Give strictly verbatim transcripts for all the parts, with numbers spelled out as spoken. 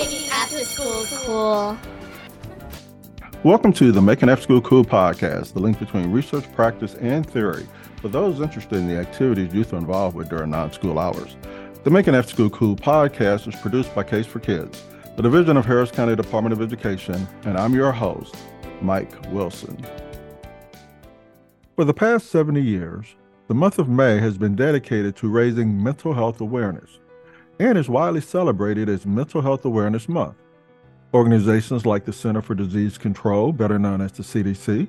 Making After School Cool. Welcome to the Making After School Cool podcast, the link between research, practice, and theory for those interested in the activities youth are involved with during non-school hours. The Making After School Cool podcast is produced by Case for Kids, the division of Harris County Department of Education, and I'm your host, Mike Wilson. For the past seventy years, the month of May has been dedicated to raising mental health awareness and is widely celebrated as Mental Health Awareness Month. Organizations like the Center for Disease Control, better known as the C D C,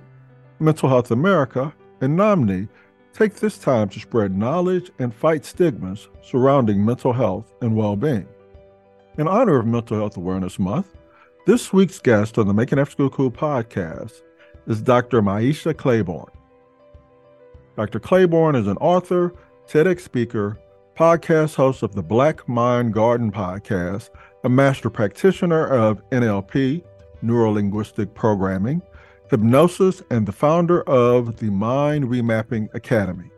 Mental Health America, and NAMI take this time to spread knowledge and fight stigmas surrounding mental health and well-being. In honor of Mental Health Awareness Month, this week's guest on the Making After School Cool podcast is Doctor Maiysha Clairborne. Doctor Clairborne is an author, TEDx speaker, podcast host of the Black Mind Garden Podcast, a master practitioner of N L P, neuro-linguistic programming, hypnosis, and the founder of the Mind Re-Mapping Academy.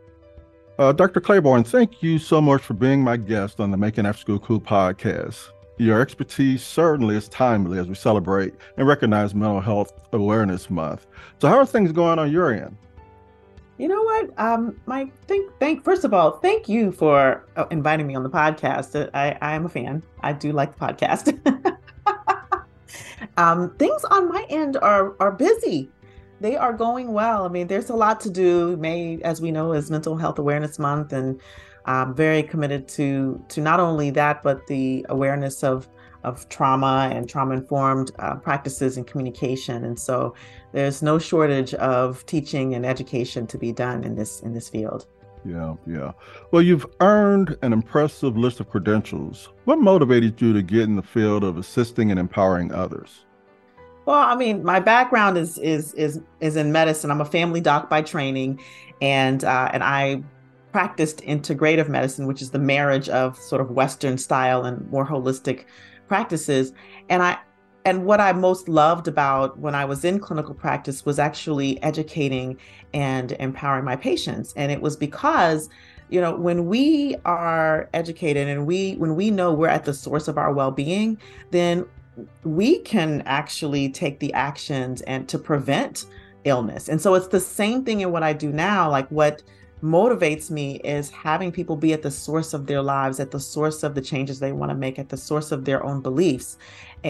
Uh, Doctor Clairborne, thank you so much for being my guest on the Making After School Cool podcast. Your expertise certainly is timely as we celebrate and recognize Mental Health Awareness Month. So how are things going on your end? You know what, um, Mike, thank, thank, first of all, thank you for inviting me on the podcast. I, I am a fan. I do like the podcast. um, things on my end are are busy. They are going well. I mean, there's a lot to do. May, as we know, is Mental Health Awareness Month, and I'm very committed to to not only that, but the awareness of of trauma and trauma-informed uh, practices and communication. And so there's no shortage of teaching and education to be done in this in this field. Yeah, yeah. Well, you've earned an impressive list of credentials. What motivated you to get in the field of assisting and empowering others? Well, I mean, my background is is is is in medicine. I'm a family doc by training, and uh, and I practiced integrative medicine, which is the marriage of sort of Western style and more holistic practices. And I, and what I most loved about when I was in clinical practice was actually educating and empowering my patients. And it was because, you know, when we are educated and we, when we know we're at the source of our well-being, then we can actually take the actions and to prevent illness. And so it's the same thing in what I do now. Like, what motivates me is having people be at the source of their lives, at the source of the changes they want to make, at the source of their own beliefs,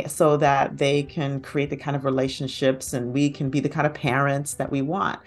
so that they can create the kind of relationships and we can be the kind of parents that we want.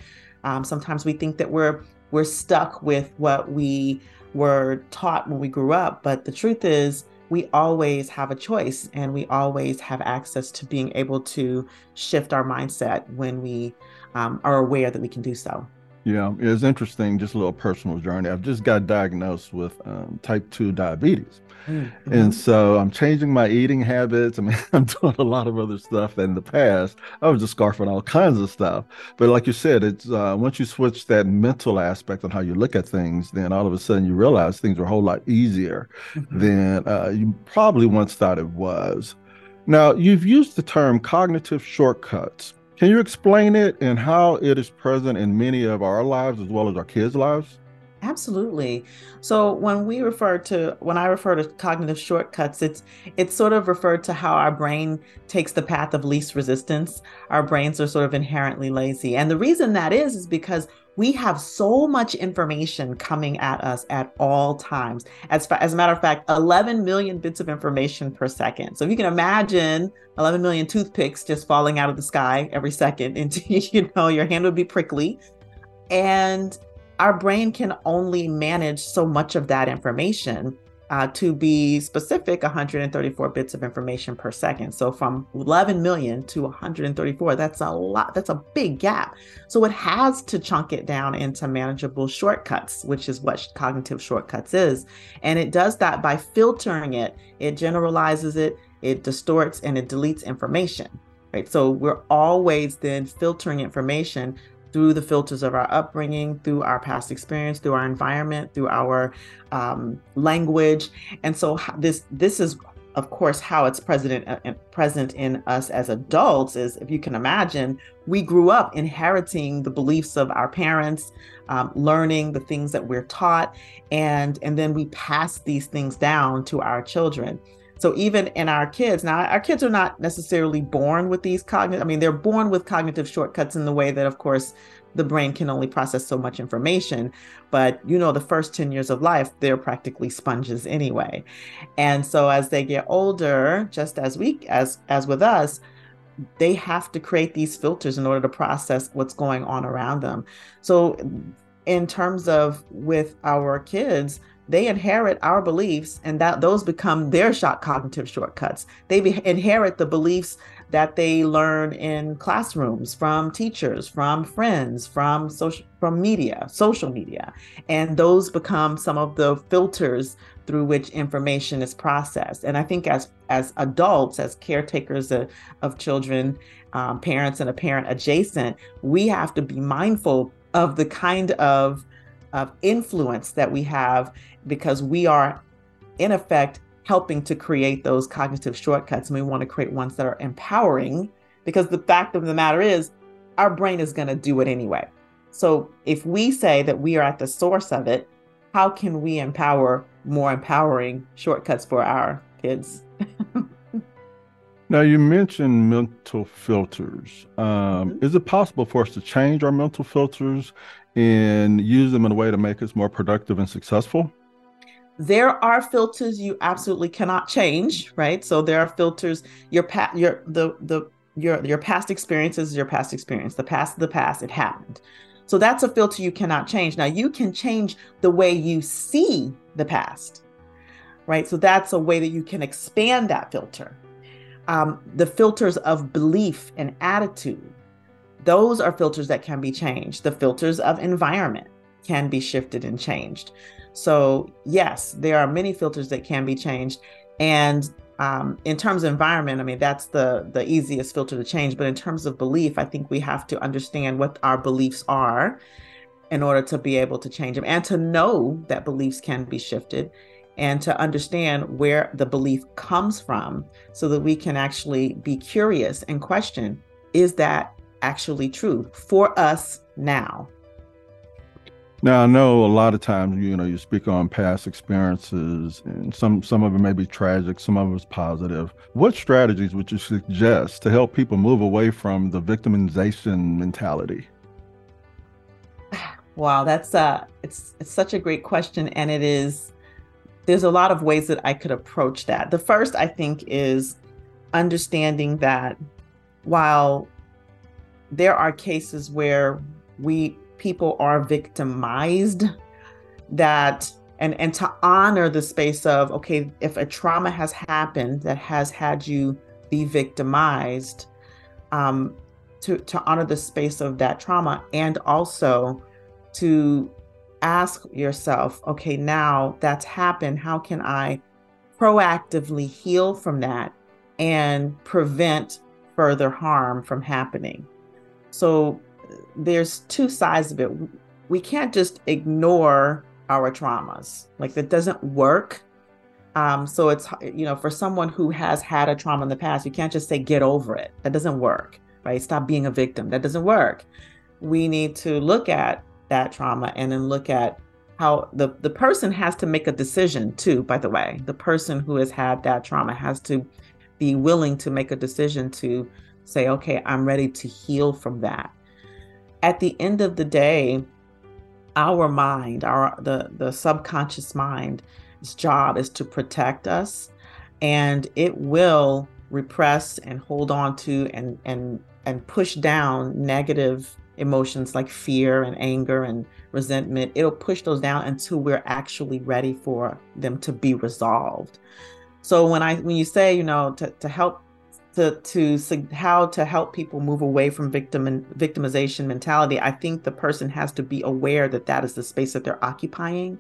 Um, sometimes we think that we're we're stuck with what we were taught when we grew up, but the truth is we always have a choice and we always have access to being able to shift our mindset when we um, are aware that we can do so. Yeah, it's interesting, just a little personal journey. I've just got diagnosed with um, type two diabetes. Mm-hmm. And so I'm changing my eating habits. I mean, I'm doing a lot of other stuff. In the past, I was just scarfing all kinds of stuff. But like you said, it's uh, once you switch that mental aspect on how you look at things, then all of a sudden you realize things are a whole lot easier mm-hmm. than uh, you probably once thought it was. Now, you've used the term cognitive shortcuts. Can you explain it and how it is present in many of our lives as well as our kids' lives? Absolutely. So when we refer to, when I refer to cognitive shortcuts, it's it's sort of referred to how our brain takes the path of least resistance. Our brains are sort of inherently lazy. And the reason that is, is because we have so much information coming at us at all times. As, fa- as a matter of fact, eleven million bits of information per second. So if you can imagine eleven million toothpicks just falling out of the sky every second into, you know, your hand would be prickly. And our brain can only manage so much of that information. Uh, to be specific, one hundred thirty-four bits of information per second. So from eleven million to one hundred thirty-four, that's a lot, that's a big gap. So it has to chunk it down into manageable shortcuts, which is what cognitive shortcuts is. And it does that by filtering it, it generalizes it, it distorts, and it deletes information, right? So we're always then filtering information through the filters of our upbringing, through our past experience, through our environment, through our um, language. And so this this is, of course, how it's present, uh, present in us as adults is, if you can imagine, we grew up inheriting the beliefs of our parents, um, learning the things that we're taught, and, and then we pass these things down to our children. So even in our kids, now our kids are not necessarily born with these cognitive, I mean, they're born with cognitive shortcuts in the way that, of course, the brain can only process so much information. But, you know, the first ten years of life, they're practically sponges anyway. And so as they get older, just as we, as, as with us, they have to create these filters in order to process what's going on around them. So in terms of with our kids, they inherit our beliefs, and that those become their short cognitive shortcuts. They be- inherit the beliefs that they learn in classrooms, from teachers, from friends, from social, from media, social media. And those become some of the filters through which information is processed. And I think as, as adults, as caretakers of, of children, um, parents and a parent adjacent, we have to be mindful of the kind of of influence that we have, because we are in effect helping to create those cognitive shortcuts, and we want to create ones that are empowering, because the fact of the matter is our brain is going to do it anyway. So if we say that we are at the source of it, how can we empower more empowering shortcuts for our kids? Now, you mentioned mental filters. Um, mm-hmm. Is it possible for us to change our mental filters and use them in a way to make us more productive and successful? There are filters you absolutely cannot change, right? So there are filters, your past, your the the your your past experiences, your past experience, the past of the past, it happened. So that's a filter you cannot change. Now you can change the way you see the past, right? So that's a way that you can expand that filter. Um, the filters of belief and attitude, those are filters that can be changed. The filters of environment can be shifted and changed. So yes, there are many filters that can be changed. And um, in terms of environment, I mean, that's the, the easiest filter to change. But in terms of belief, I think we have to understand what our beliefs are in order to be able to change them, and to know that beliefs can be shifted, and to understand where the belief comes from, so that we can actually be curious and question, is that actually true for us now? Now, I know a lot of times, you know, you speak on past experiences, and some, some of it may be tragic, some of it's positive. What strategies would you suggest to help people move away from the victimization mentality? Wow, that's uh, it's, it's such a great question. And it is, there's a lot of ways that I could approach that. The first, I think, is understanding that while there are cases where we people are victimized, that and and to honor the space of, okay, if a trauma has happened that has had you be victimized, um, to, to honor the space of that trauma, and also to ask yourself, okay, now that's happened, how can I proactively heal from that and prevent further harm from happening? So there's two sides of it. We can't just ignore our traumas. Like, that doesn't work. Um, so it's, you know, for someone who has had a trauma in the past, you can't just say, get over it. That doesn't work, right? Stop being a victim. That doesn't work. We need to look at that trauma and then look at how the, the person has to make a decision too, by the way. The person who has had that trauma has to be willing to make a decision to say, okay, I'm ready to heal from that. At the end of the day, our mind, our the, the subconscious mind, its job is to protect us, and it will repress and hold on to and and and push down negative emotions like fear and anger and resentment. It'll push those down until we're actually ready for them to be resolved. So when I, when you say, you know, to, to help, to, to how to help people move away from victim and victimization mentality, I think the person has to be aware that that is the space that they're occupying.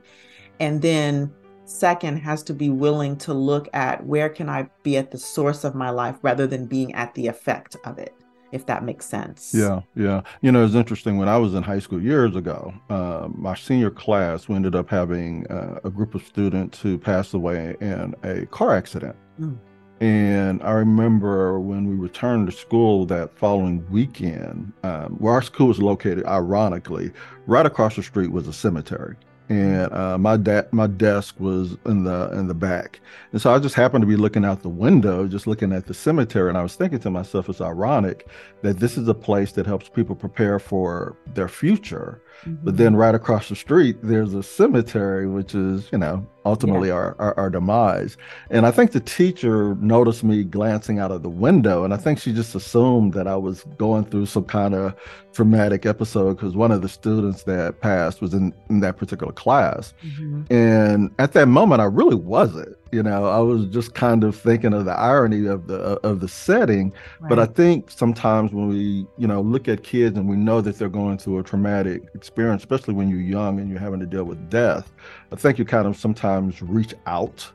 And then second, has to be willing to look at, where can I be at the source of my life rather than being at the effect of it, if that makes sense. Yeah, yeah. You know, it's interesting, when I was in high school years ago, uh, my senior class, we ended up having uh, a group of students who passed away in a car accident. Mm. And I remember when we returned to school that following weekend, um, where our school was located, ironically, right across the street was a cemetery. and uh, my da- my desk was in the in the back. And so I just happened to be looking out the window, just looking at the cemetery. And I was thinking to myself, it's ironic that this is a place that helps people prepare for their future. Mm-hmm. But then right across the street, there's a cemetery, which is, you know, ultimately yeah. our, our, our demise. And I think the teacher noticed me glancing out of the window. And I think she just assumed that I was going through some kind of traumatic episode, because one of the students that passed was in, in that particular class. Mm-hmm. And at that moment, I really wasn't. You know, I was just kind of thinking of the irony of the of the setting. Right. But I think sometimes when we, you know, look at kids and we know that they're going through a traumatic experience, especially when you're young and you're having to deal with death, I think you kind of sometimes reach out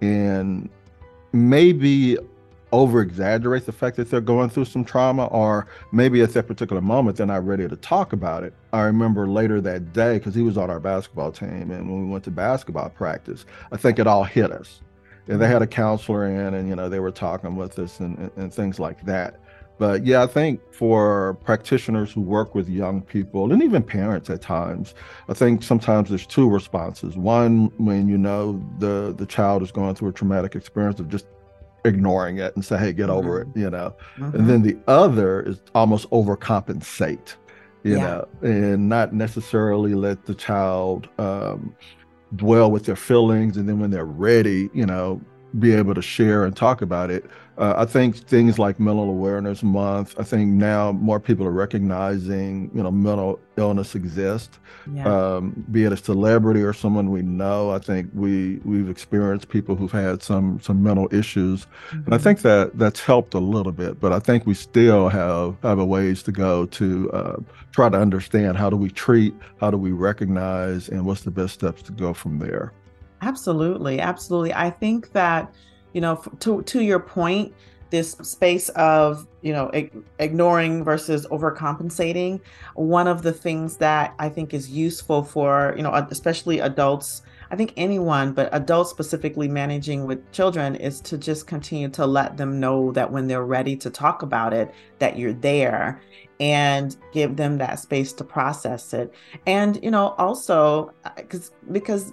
and maybe over exaggerate the fact that they're going through some trauma, or maybe at that particular moment, they're not ready to talk about it. I remember later that day, because he was on our basketball team, and when we went to basketball practice, I think it all hit us. And they had a counselor in, and you know, they were talking with us and, and, and things like that. But yeah, I think for practitioners who work with young people and even parents at times, I think sometimes there's two responses. One, when you know the, the child is going through a traumatic experience, of just ignoring it and say, hey, get over mm-hmm. it, you know. Mm-hmm. And then the other is almost overcompensate, you yeah. know, and not necessarily let the child um, dwell with their feelings. And then when they're ready, you know, be able to share and talk about it. Uh, I think things like Mental Awareness Month, I think now more people are recognizing, you know, mental illness exists, yeah. um, be it a celebrity or someone we know. I think we, we've experienced people who've had some some mental issues. Mm-hmm. And I think that that's helped a little bit, but I think we still have, have a ways to go to uh, try to understand how do we treat, how do we recognize, and what's the best steps to go from there. Absolutely. Absolutely. I think that, you know, to to your point, this space of, you know, ignoring versus overcompensating, one of the things that I think is useful for, you know, especially adults, I think anyone, but adults specifically managing with children, is to just continue to let them know that when they're ready to talk about it, that you're there, and give them that space to process it. And, you know, also, because because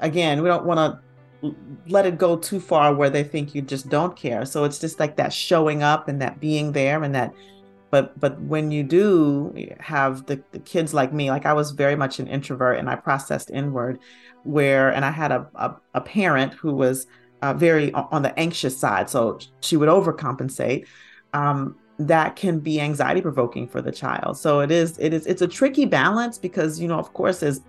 again, we don't want to let it go too far where they think you just don't care. So it's just like that showing up and that being there and that, but but when you do have the, the kids like me, like I was very much an introvert and I processed inward where, and I had a, a, a parent who was uh, very on the anxious side. So she would overcompensate. Um, that can be anxiety provoking for the child. So it is, it is, it's a tricky balance because, you know, of course, as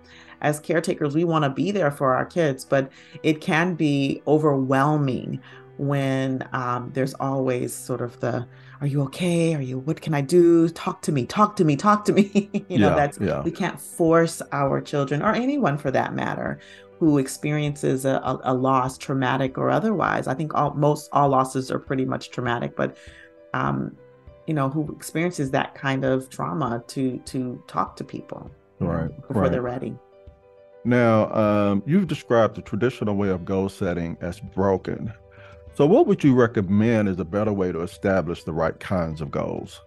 As caretakers, we want to be there for our kids, but it can be overwhelming when um, there's always sort of the, are you okay? Are you, what can I do? Talk to me, talk to me, talk to me. you know, yeah, that's, yeah. We can't force our children or anyone for that matter who experiences a, a, a loss, traumatic or otherwise. I think all, most all losses are pretty much traumatic, but um, you know, who experiences that kind of trauma to, to talk to people right, before right. they're ready. Now, um, you've described the traditional way of goal setting as broken. So what would you recommend is a better way to establish the right kinds of goals?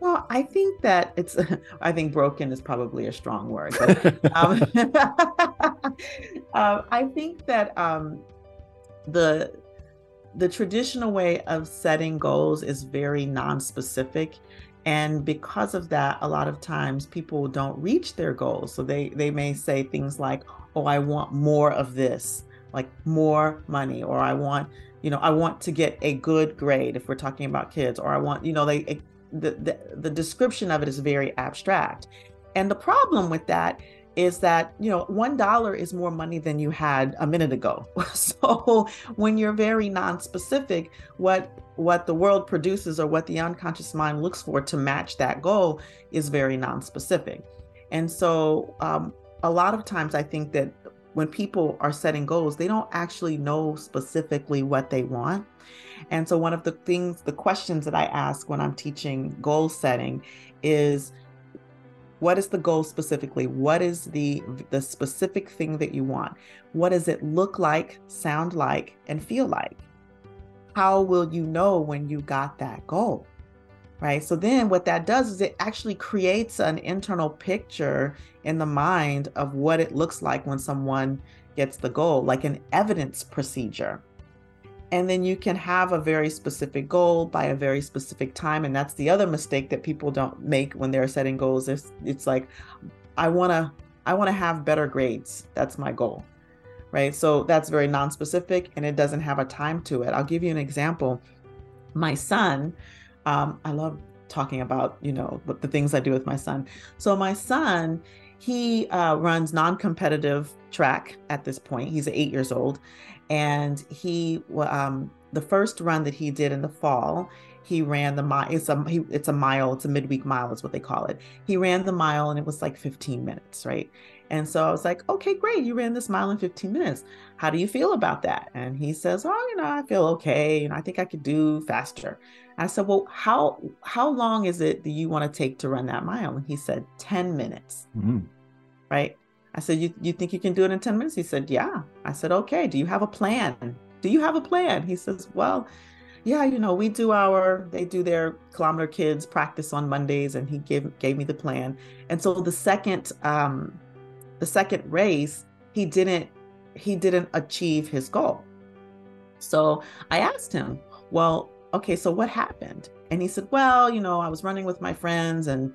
Well, I think that it's, I think broken is probably a strong word. But, um, uh, I think that um, the, the traditional way of setting goals is very nonspecific. And because of that, a lot of times people don't reach their goals. So they, they may say things like, oh, I want more of this, like more money, or I want, you know, I want to get a good grade if we're talking about kids, or I want, you know, they, it, the, the, the description of it is very abstract. And the problem with that is that, you know, one dollar is more money than you had a minute ago. So when you're very nonspecific, what what the world produces or what the unconscious mind looks for to match that goal is very nonspecific. And so um, a lot of times I think that when people are setting goals, they don't actually know specifically what they want. And so one of the things, the questions that I ask when I'm teaching goal setting is, what is the goal specifically? What is the the specific thing that you want? What does it look like, sound like, and feel like? How will you know when you got that goal? right? So then what that does is it actually creates an internal picture in the mind of what it looks like when someone gets the goal, like an evidence procedure. And then you can have a very specific goal by a very specific time. And that's the other mistake that people don't make when they're setting goals. It's, it's like, I want to I want to have better grades. That's my goal, right? So that's very non-specific and it doesn't have a time to it. I'll give you an example. My son, um, I love talking about, you know, what the things I do with my son. So my son, he uh, runs non-competitive track at this point. He's eight years old. And he, um, the first run that he did in the fall, he ran the mile. It's a he, it's a mile. It's a midweek mile. Is what they call it. He ran the mile, and it was like fifteen minutes, right? And so I was like, okay, great. You ran this mile in fifteen minutes. How do you feel about that? And he says, oh, you know, I feel okay, and I think I could do faster. I said, well, how how long is it that you want to take to run that mile? And he said, ten minutes, mm-hmm. right? I said, you, you think you can do it in ten minutes? He said, yeah. I said, okay, do you have a plan? Do you have a plan? He says, well, yeah, you know, we do our, they do their Kilometer Kids practice on Mondays. And he gave, gave me the plan. And so the second, um, the second race, he didn't, he didn't achieve his goal. So I asked him, well, okay, so what happened? And he said, well, you know, I was running with my friends and,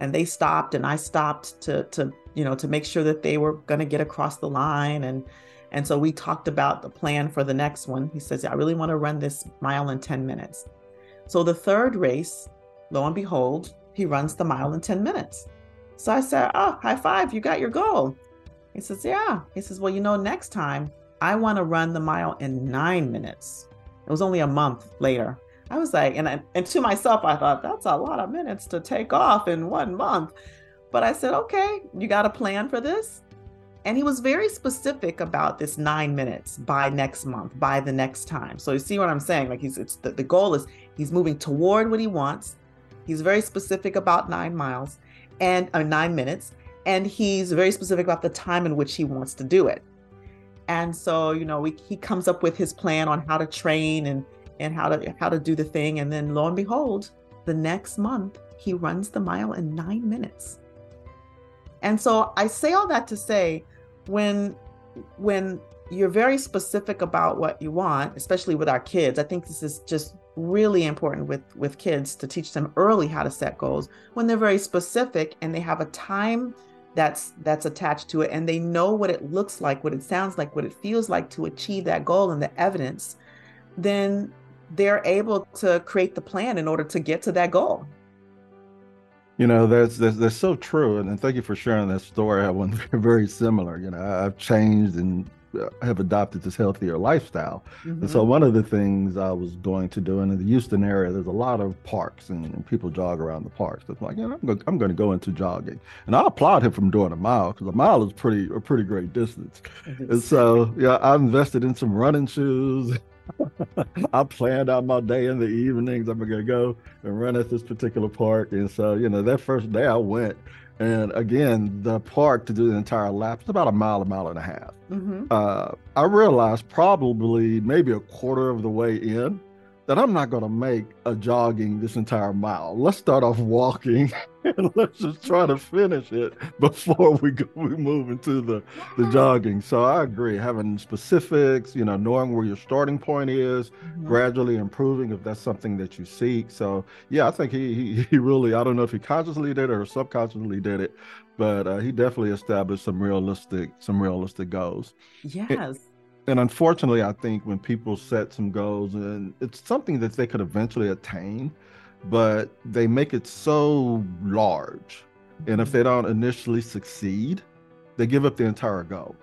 and they stopped and I stopped to, to, you know, to make sure that they were going to get across the line. And, and so we talked about the plan for the next one. He says, I really want to run this mile in ten minutes. So the third race, lo and behold, he runs the mile in ten minutes. So I said, oh, high five, you got your goal. He says, yeah. He says, well, you know, next time I want to run the mile in nine minutes. It was only a month later. I was like, and I, and to myself, I thought that's a lot of minutes to take off in one month. But I said, okay, you got a plan for this? And he was very specific about this nine minutes by next month, by the next time. So you see what I'm saying? Like he's, it's the, the goal is he's moving toward what he wants. He's very specific about nine miles and uh, nine minutes. And he's very specific about the time in which he wants to do it. And so, you know, we, he comes up with his plan on how to train and, and how to, how to do the thing. And then lo and behold, the next month, he runs the mile in nine minutes. And so I say all that to say, when when you're very specific about what you want, especially with our kids, I think this is just really important with, with kids to teach them early how to set goals. When they're very specific and they have a time that's that's attached to it and they know what it looks like, what it sounds like, what it feels like to achieve that goal and the evidence, then they're able to create the plan in order to get to that goal. You know, that's, that's, that's so true. And, and thank you for sharing that story. I have one very similar, you know, I, I've changed and have adopted this healthier lifestyle. Mm-hmm. And so one of the things I was going to do, and in the Houston area, there's a lot of parks and, and people jog around the parks. It's like, you know, I'm going I'm going to go into jogging. And I applaud him from doing a mile because a mile is pretty a pretty great distance. And so, yeah, I invested in some running shoes. I planned out my day in the evenings. I'm gonna go and run at this particular park. And so, you know, that first day I went, and again, the park to do the entire lap is about a mile, a mile and a half. Mm-hmm. Uh, I realized probably maybe a quarter of the way in that I'm not gonna make a jogging this entire mile. Let's start off walking and let's just try to finish it before we go, we move into the, the jogging. So I agree, having specifics, you know, knowing where your starting point is, mm-hmm. gradually improving if that's something that you seek. So yeah, I think he, he, he really, I don't know if he consciously did it or subconsciously did it, but uh, he definitely established some realistic, some realistic goals. Yes. It, And unfortunately, I think when people set some goals, and it's something that they could eventually attain, but they make it so large. And if they don't initially succeed, they give up the entire goal.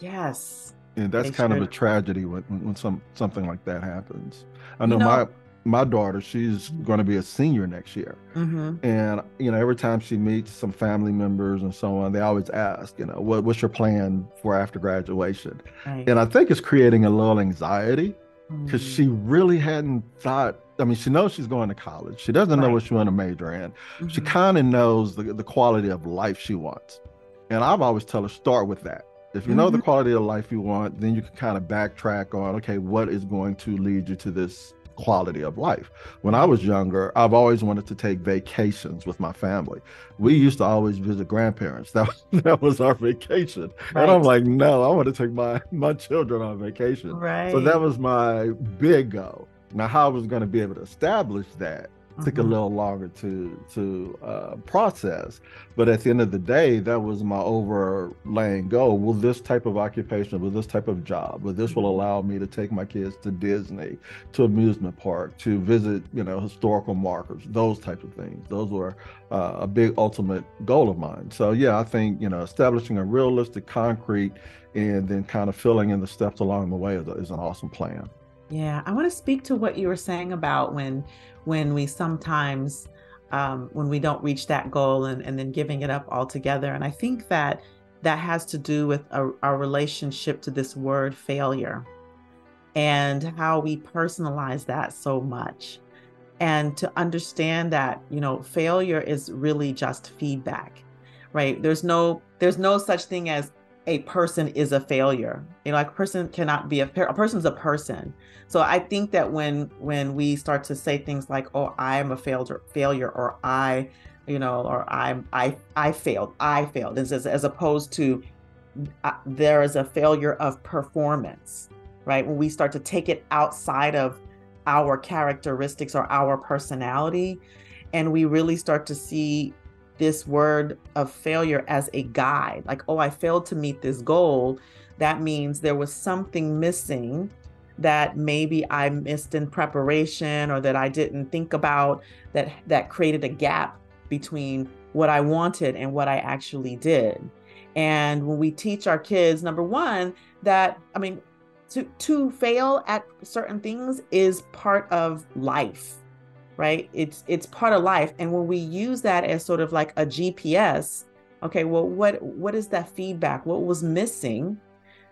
Yes. And that's kind should. of a tragedy when, when some something like that happens. I know, you know my my daughter, she's going to be a senior next year. Mm-hmm. And, you know, every time she meets some family members and so on, they always ask, you know, what, what's your plan for after graduation? Right. And I think it's creating a little anxiety because mm-hmm. she really hadn't thought, I mean, she knows she's going to college. She doesn't right. know what she want to major in. Mm-hmm. She kind of knows the, the quality of life she wants. And I've always tell her, start with that. If you know mm-hmm. the quality of life you want, then you can kind of backtrack on, okay, what is going to lead you to this quality of life. When I was younger, I've always wanted to take vacations with my family. We used to always visit grandparents. That was, that was our vacation. Right. And I'm like, no, I want to take my, my children on vacation. Right. So that was my big goal. Now, how I was going to be able to establish that took mm-hmm. a little longer to to uh, process. But at the end of the day, that was my overlaying goal. Will this type of occupation, will this type of job, will this will allow me to take my kids to Disney, to amusement park, to visit, you know, historical markers, those types of things. Those were uh, a big ultimate goal of mine. So yeah, I think, you know, establishing a realistic concrete and then kind of filling in the steps along the way is, is an awesome plan. Yeah, I want to speak to what you were saying about when when we sometimes, um, when we don't reach that goal and, and then giving it up altogether. And I think that that has to do with a, our relationship to this word failure and how we personalize that so much. And to understand that, you know, failure is really just feedback, right? There's no, there's no such thing as a person is a failure. You know, like a person cannot be a, a person's a person. So I think that when when we start to say things like, oh, I'm a failed or failure, or I, you know, or I'm, I, I failed, I failed, as, as opposed to uh, there is a failure of performance, right? When we start to take it outside of our characteristics or our personality, and we really start to see this word of failure as a guide, like, oh, I failed to meet this goal. That means there was something missing that maybe I missed in preparation, or that I didn't think about, that that created a gap between what I wanted and what I actually did. And when we teach our kids, number one, that, I mean, to, to fail at certain things is part of life. Right? It's it's part of life. And when we use that as sort of like a G P S, okay, well, what what is that feedback? What was missing?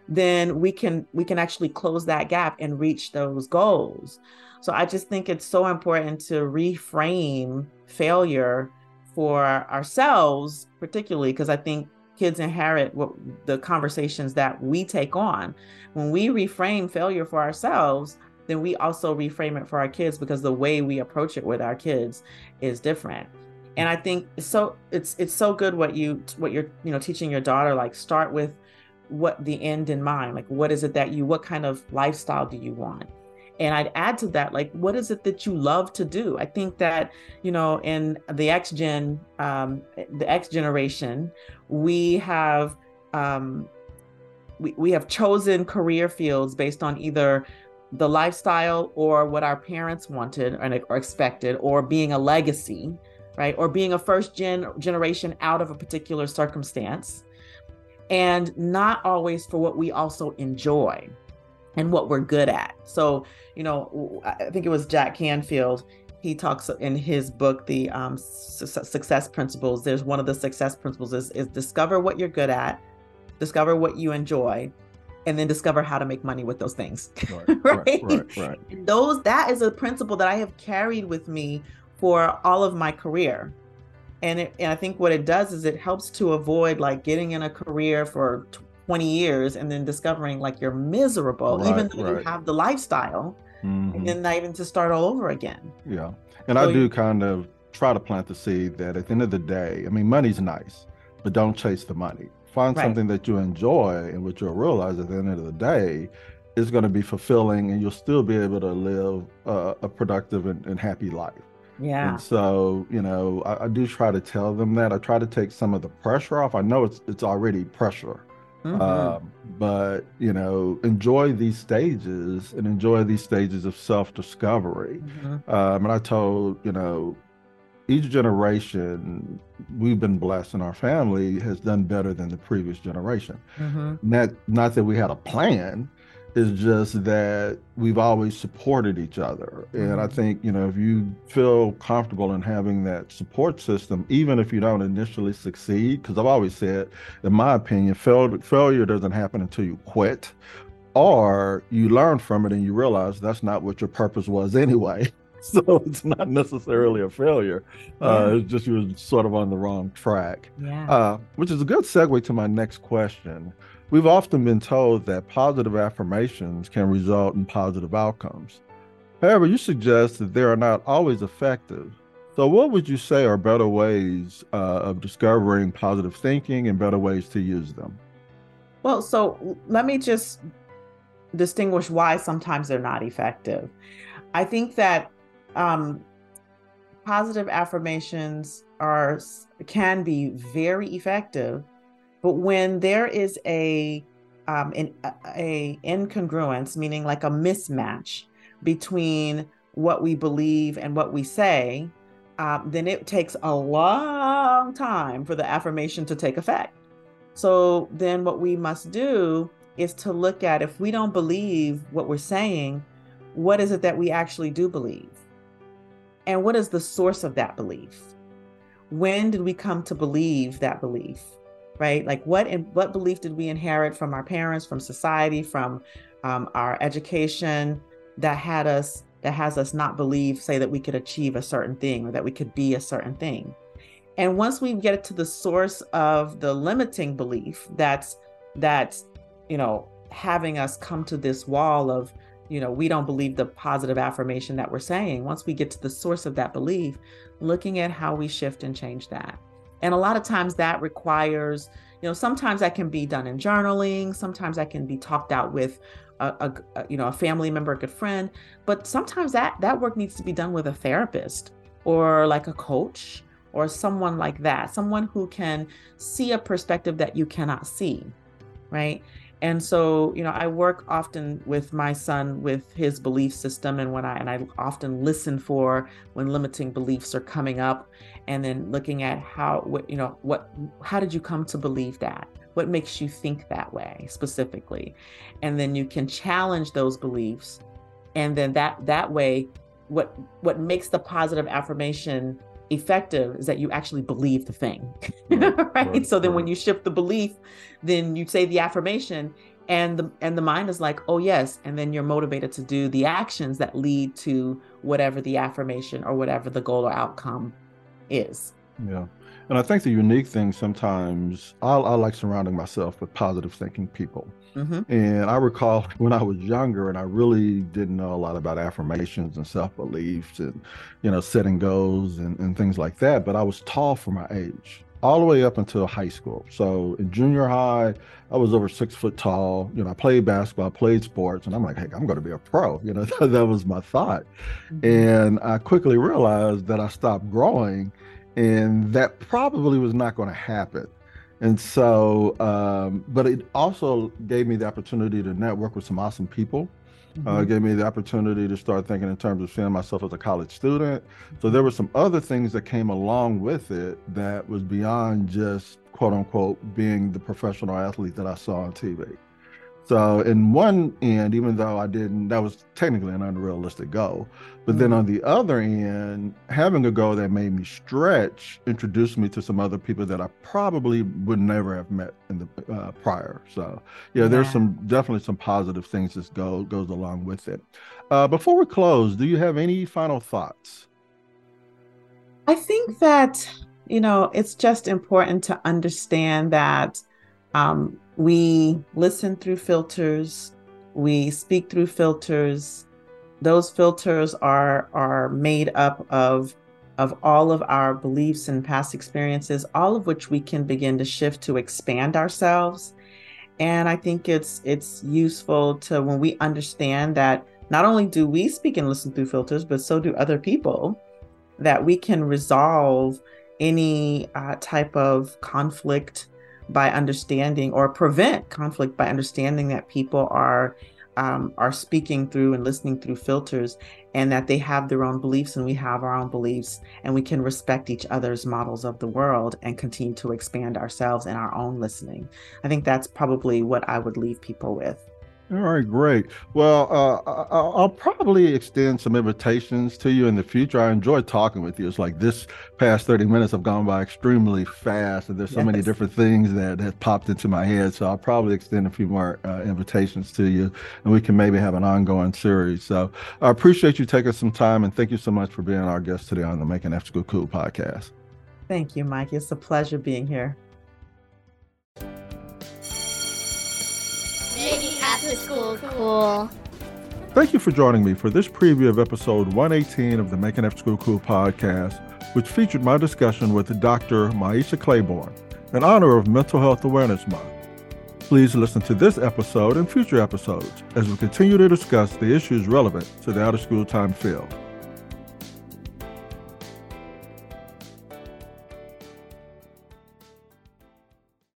Then we can we can actually close that gap and reach those goals. So I just think it's so important to reframe failure for ourselves, particularly because I think kids inherit what, the conversations that we take on. When we reframe failure for ourselves, then we also reframe it for our kids, because the way we approach it with our kids is different. And I think so it's it's so good what you what you're you know teaching your daughter, like start with what the end in mind, like what is it that you what kind of lifestyle do you want? And I'd add to that, like, what is it that you love to do? I think that, you know, in the X gen, um, the X generation, we have um, we we have chosen career fields based on either the lifestyle or what our parents wanted or expected, or being a legacy, right? Or being a first gen generation out of a particular circumstance, and not always for what we also enjoy and what we're good at. So, you know, I think it was Jack Canfield. He talks in his book, the um, Success Principles. There's one of the Success Principles is, is discover what you're good at, discover what you enjoy, and then discover how to make money with those things. Right, right? Right, right, right. Those, that is a principle that I have carried with me for all of my career. And, it, and I think what it does is it helps to avoid like getting in a career for twenty years and then discovering like you're miserable, right, even though right. you have the lifestyle, mm-hmm. and then not even to start all over again. Yeah, and so I do kind of try to plant the seed that at the end of the day, I mean, money's nice, but don't chase the money. Find right. something that you enjoy, and what you'll realize at the end of the day is going to be fulfilling, and you'll still be able to live uh, a productive and, and happy life. Yeah. And so, you know, I, I do try to tell them that. I try to take some of the pressure off. I know it's it's already pressure, mm-hmm. um, but, you know, enjoy these stages and enjoy these stages of self-discovery. Mm-hmm. Um, and I told, you know, each generation we've been blessed in our family has done better than the previous generation. Mm-hmm. Not, not that we had a plan, it's just that we've always supported each other. Mm-hmm. And I think, you know, if you feel comfortable in having that support system, even if you don't initially succeed, because I've always said, in my opinion, fail, failure doesn't happen until you quit, or you learn from it and you realize that's not what your purpose was anyway. So it's not necessarily a failure. Yeah. Uh, it's just you're sort of on the wrong track, yeah. uh, which is a good segue to my next question. We've often been told that positive affirmations can result in positive outcomes. However, you suggest that they are not always effective. So what would you say are better ways uh, of discovering positive thinking and better ways to use them? Well, so let me just distinguish why sometimes they're not effective. I think that um, positive affirmations are can be very effective, but when there is a um, an a incongruence, meaning like a mismatch between what we believe and what we say, um, then it takes a long time for the affirmation to take effect. So then what we must do is to look at, if we don't believe what we're saying, what is it that we actually do believe? And what is the source of that belief? When did we come to believe that belief, right? Like what in, what belief did we inherit from our parents, from society, from um, our education that had us, that has us not believe, say, that we could achieve a certain thing or that we could be a certain thing? And once we get to the source of the limiting belief that's, that's, you know, having us come to this wall of, you know, we don't believe the positive affirmation that we're saying. Once we get to the source of that belief, looking at how we shift and change that. And a lot of times that requires, you know, sometimes that can be done in journaling. Sometimes that can be talked out with a, a you know, a family member, a good friend. But sometimes that, that work needs to be done with a therapist or like a coach or someone like that, someone who can see a perspective that you cannot see, right? And so, you know, I work often with my son with his belief system, and when I and I often listen for when limiting beliefs are coming up, and then looking at how, what, you know, what, how did you come to believe that? What makes you think that way specifically? And then you can challenge those beliefs, and then that that way, what what makes the positive affirmation effective is that you actually believe the thing, right? right? So then when you shift the belief, then you say the affirmation and the, and the mind is like, oh yes. And then you're motivated to do the actions that lead to whatever the affirmation or whatever the goal or outcome is. Yeah. And I think the unique thing sometimes, I, I like surrounding myself with positive thinking people. Mm-hmm. And I recall when I was younger and I really didn't know a lot about affirmations and self-beliefs and, you know, setting goals and, and things like that. But I was tall for my age all the way up until high school. So in junior high, I was over six foot tall. You know, I played basketball, played sports, and I'm like, hey, I'm going to be a pro. You know, that was my thought. Mm-hmm. And I quickly realized that I stopped growing and that probably was not going to happen. And so, um, but it also gave me the opportunity to network with some awesome people. Mm-hmm. Uh, gave me the opportunity to start thinking in terms of seeing myself as a college student. So there were some other things that came along with it that was beyond just quote unquote being the professional athlete that I saw on T V. So in one end, even though I didn't, that was technically an unrealistic goal. But then on the other end, having a goal that made me stretch introduced me to some other people that I probably would never have met in the uh, prior. So yeah, yeah, there's some definitely some positive things that go, goes along with it. Uh, before we close, do you have any final thoughts? I think that, you know, it's just important to understand that um, we listen through filters, we speak through filters. Those filters are are made up of, of all of our beliefs and past experiences, all of which we can begin to shift to expand ourselves. And I think it's it's useful to, when we understand that not only do we speak and listen through filters, but so do other people, that we can resolve any uh, type of conflict by understanding, or prevent conflict by understanding that people are um, are speaking through and listening through filters, and that they have their own beliefs and we have our own beliefs, and we can respect each other's models of the world and continue to expand ourselves in our own listening. I think that's probably what I would leave people with. All right, great. Well, uh, I'll probably extend some invitations to you in the future. I enjoy talking with you. It's like this past thirty minutes have gone by extremely fast, and there's so yes. many different things that have popped into my head. So I'll probably extend a few more uh, invitations to you, and we can maybe have an ongoing series. So I appreciate you taking some time, and thank you so much for being our guest today on the Making After School Cool podcast. Thank you, Mike. It's a pleasure being here. Making After School Cool. Thank you for joining me for this preview of episode one eighteen of the Making After School Cool podcast, which featured my discussion with Doctor Maiysha Clairborne in honor of Mental Health Awareness Month. Please listen to this episode and future episodes as we continue to discuss the issues relevant to the out-of-school time field.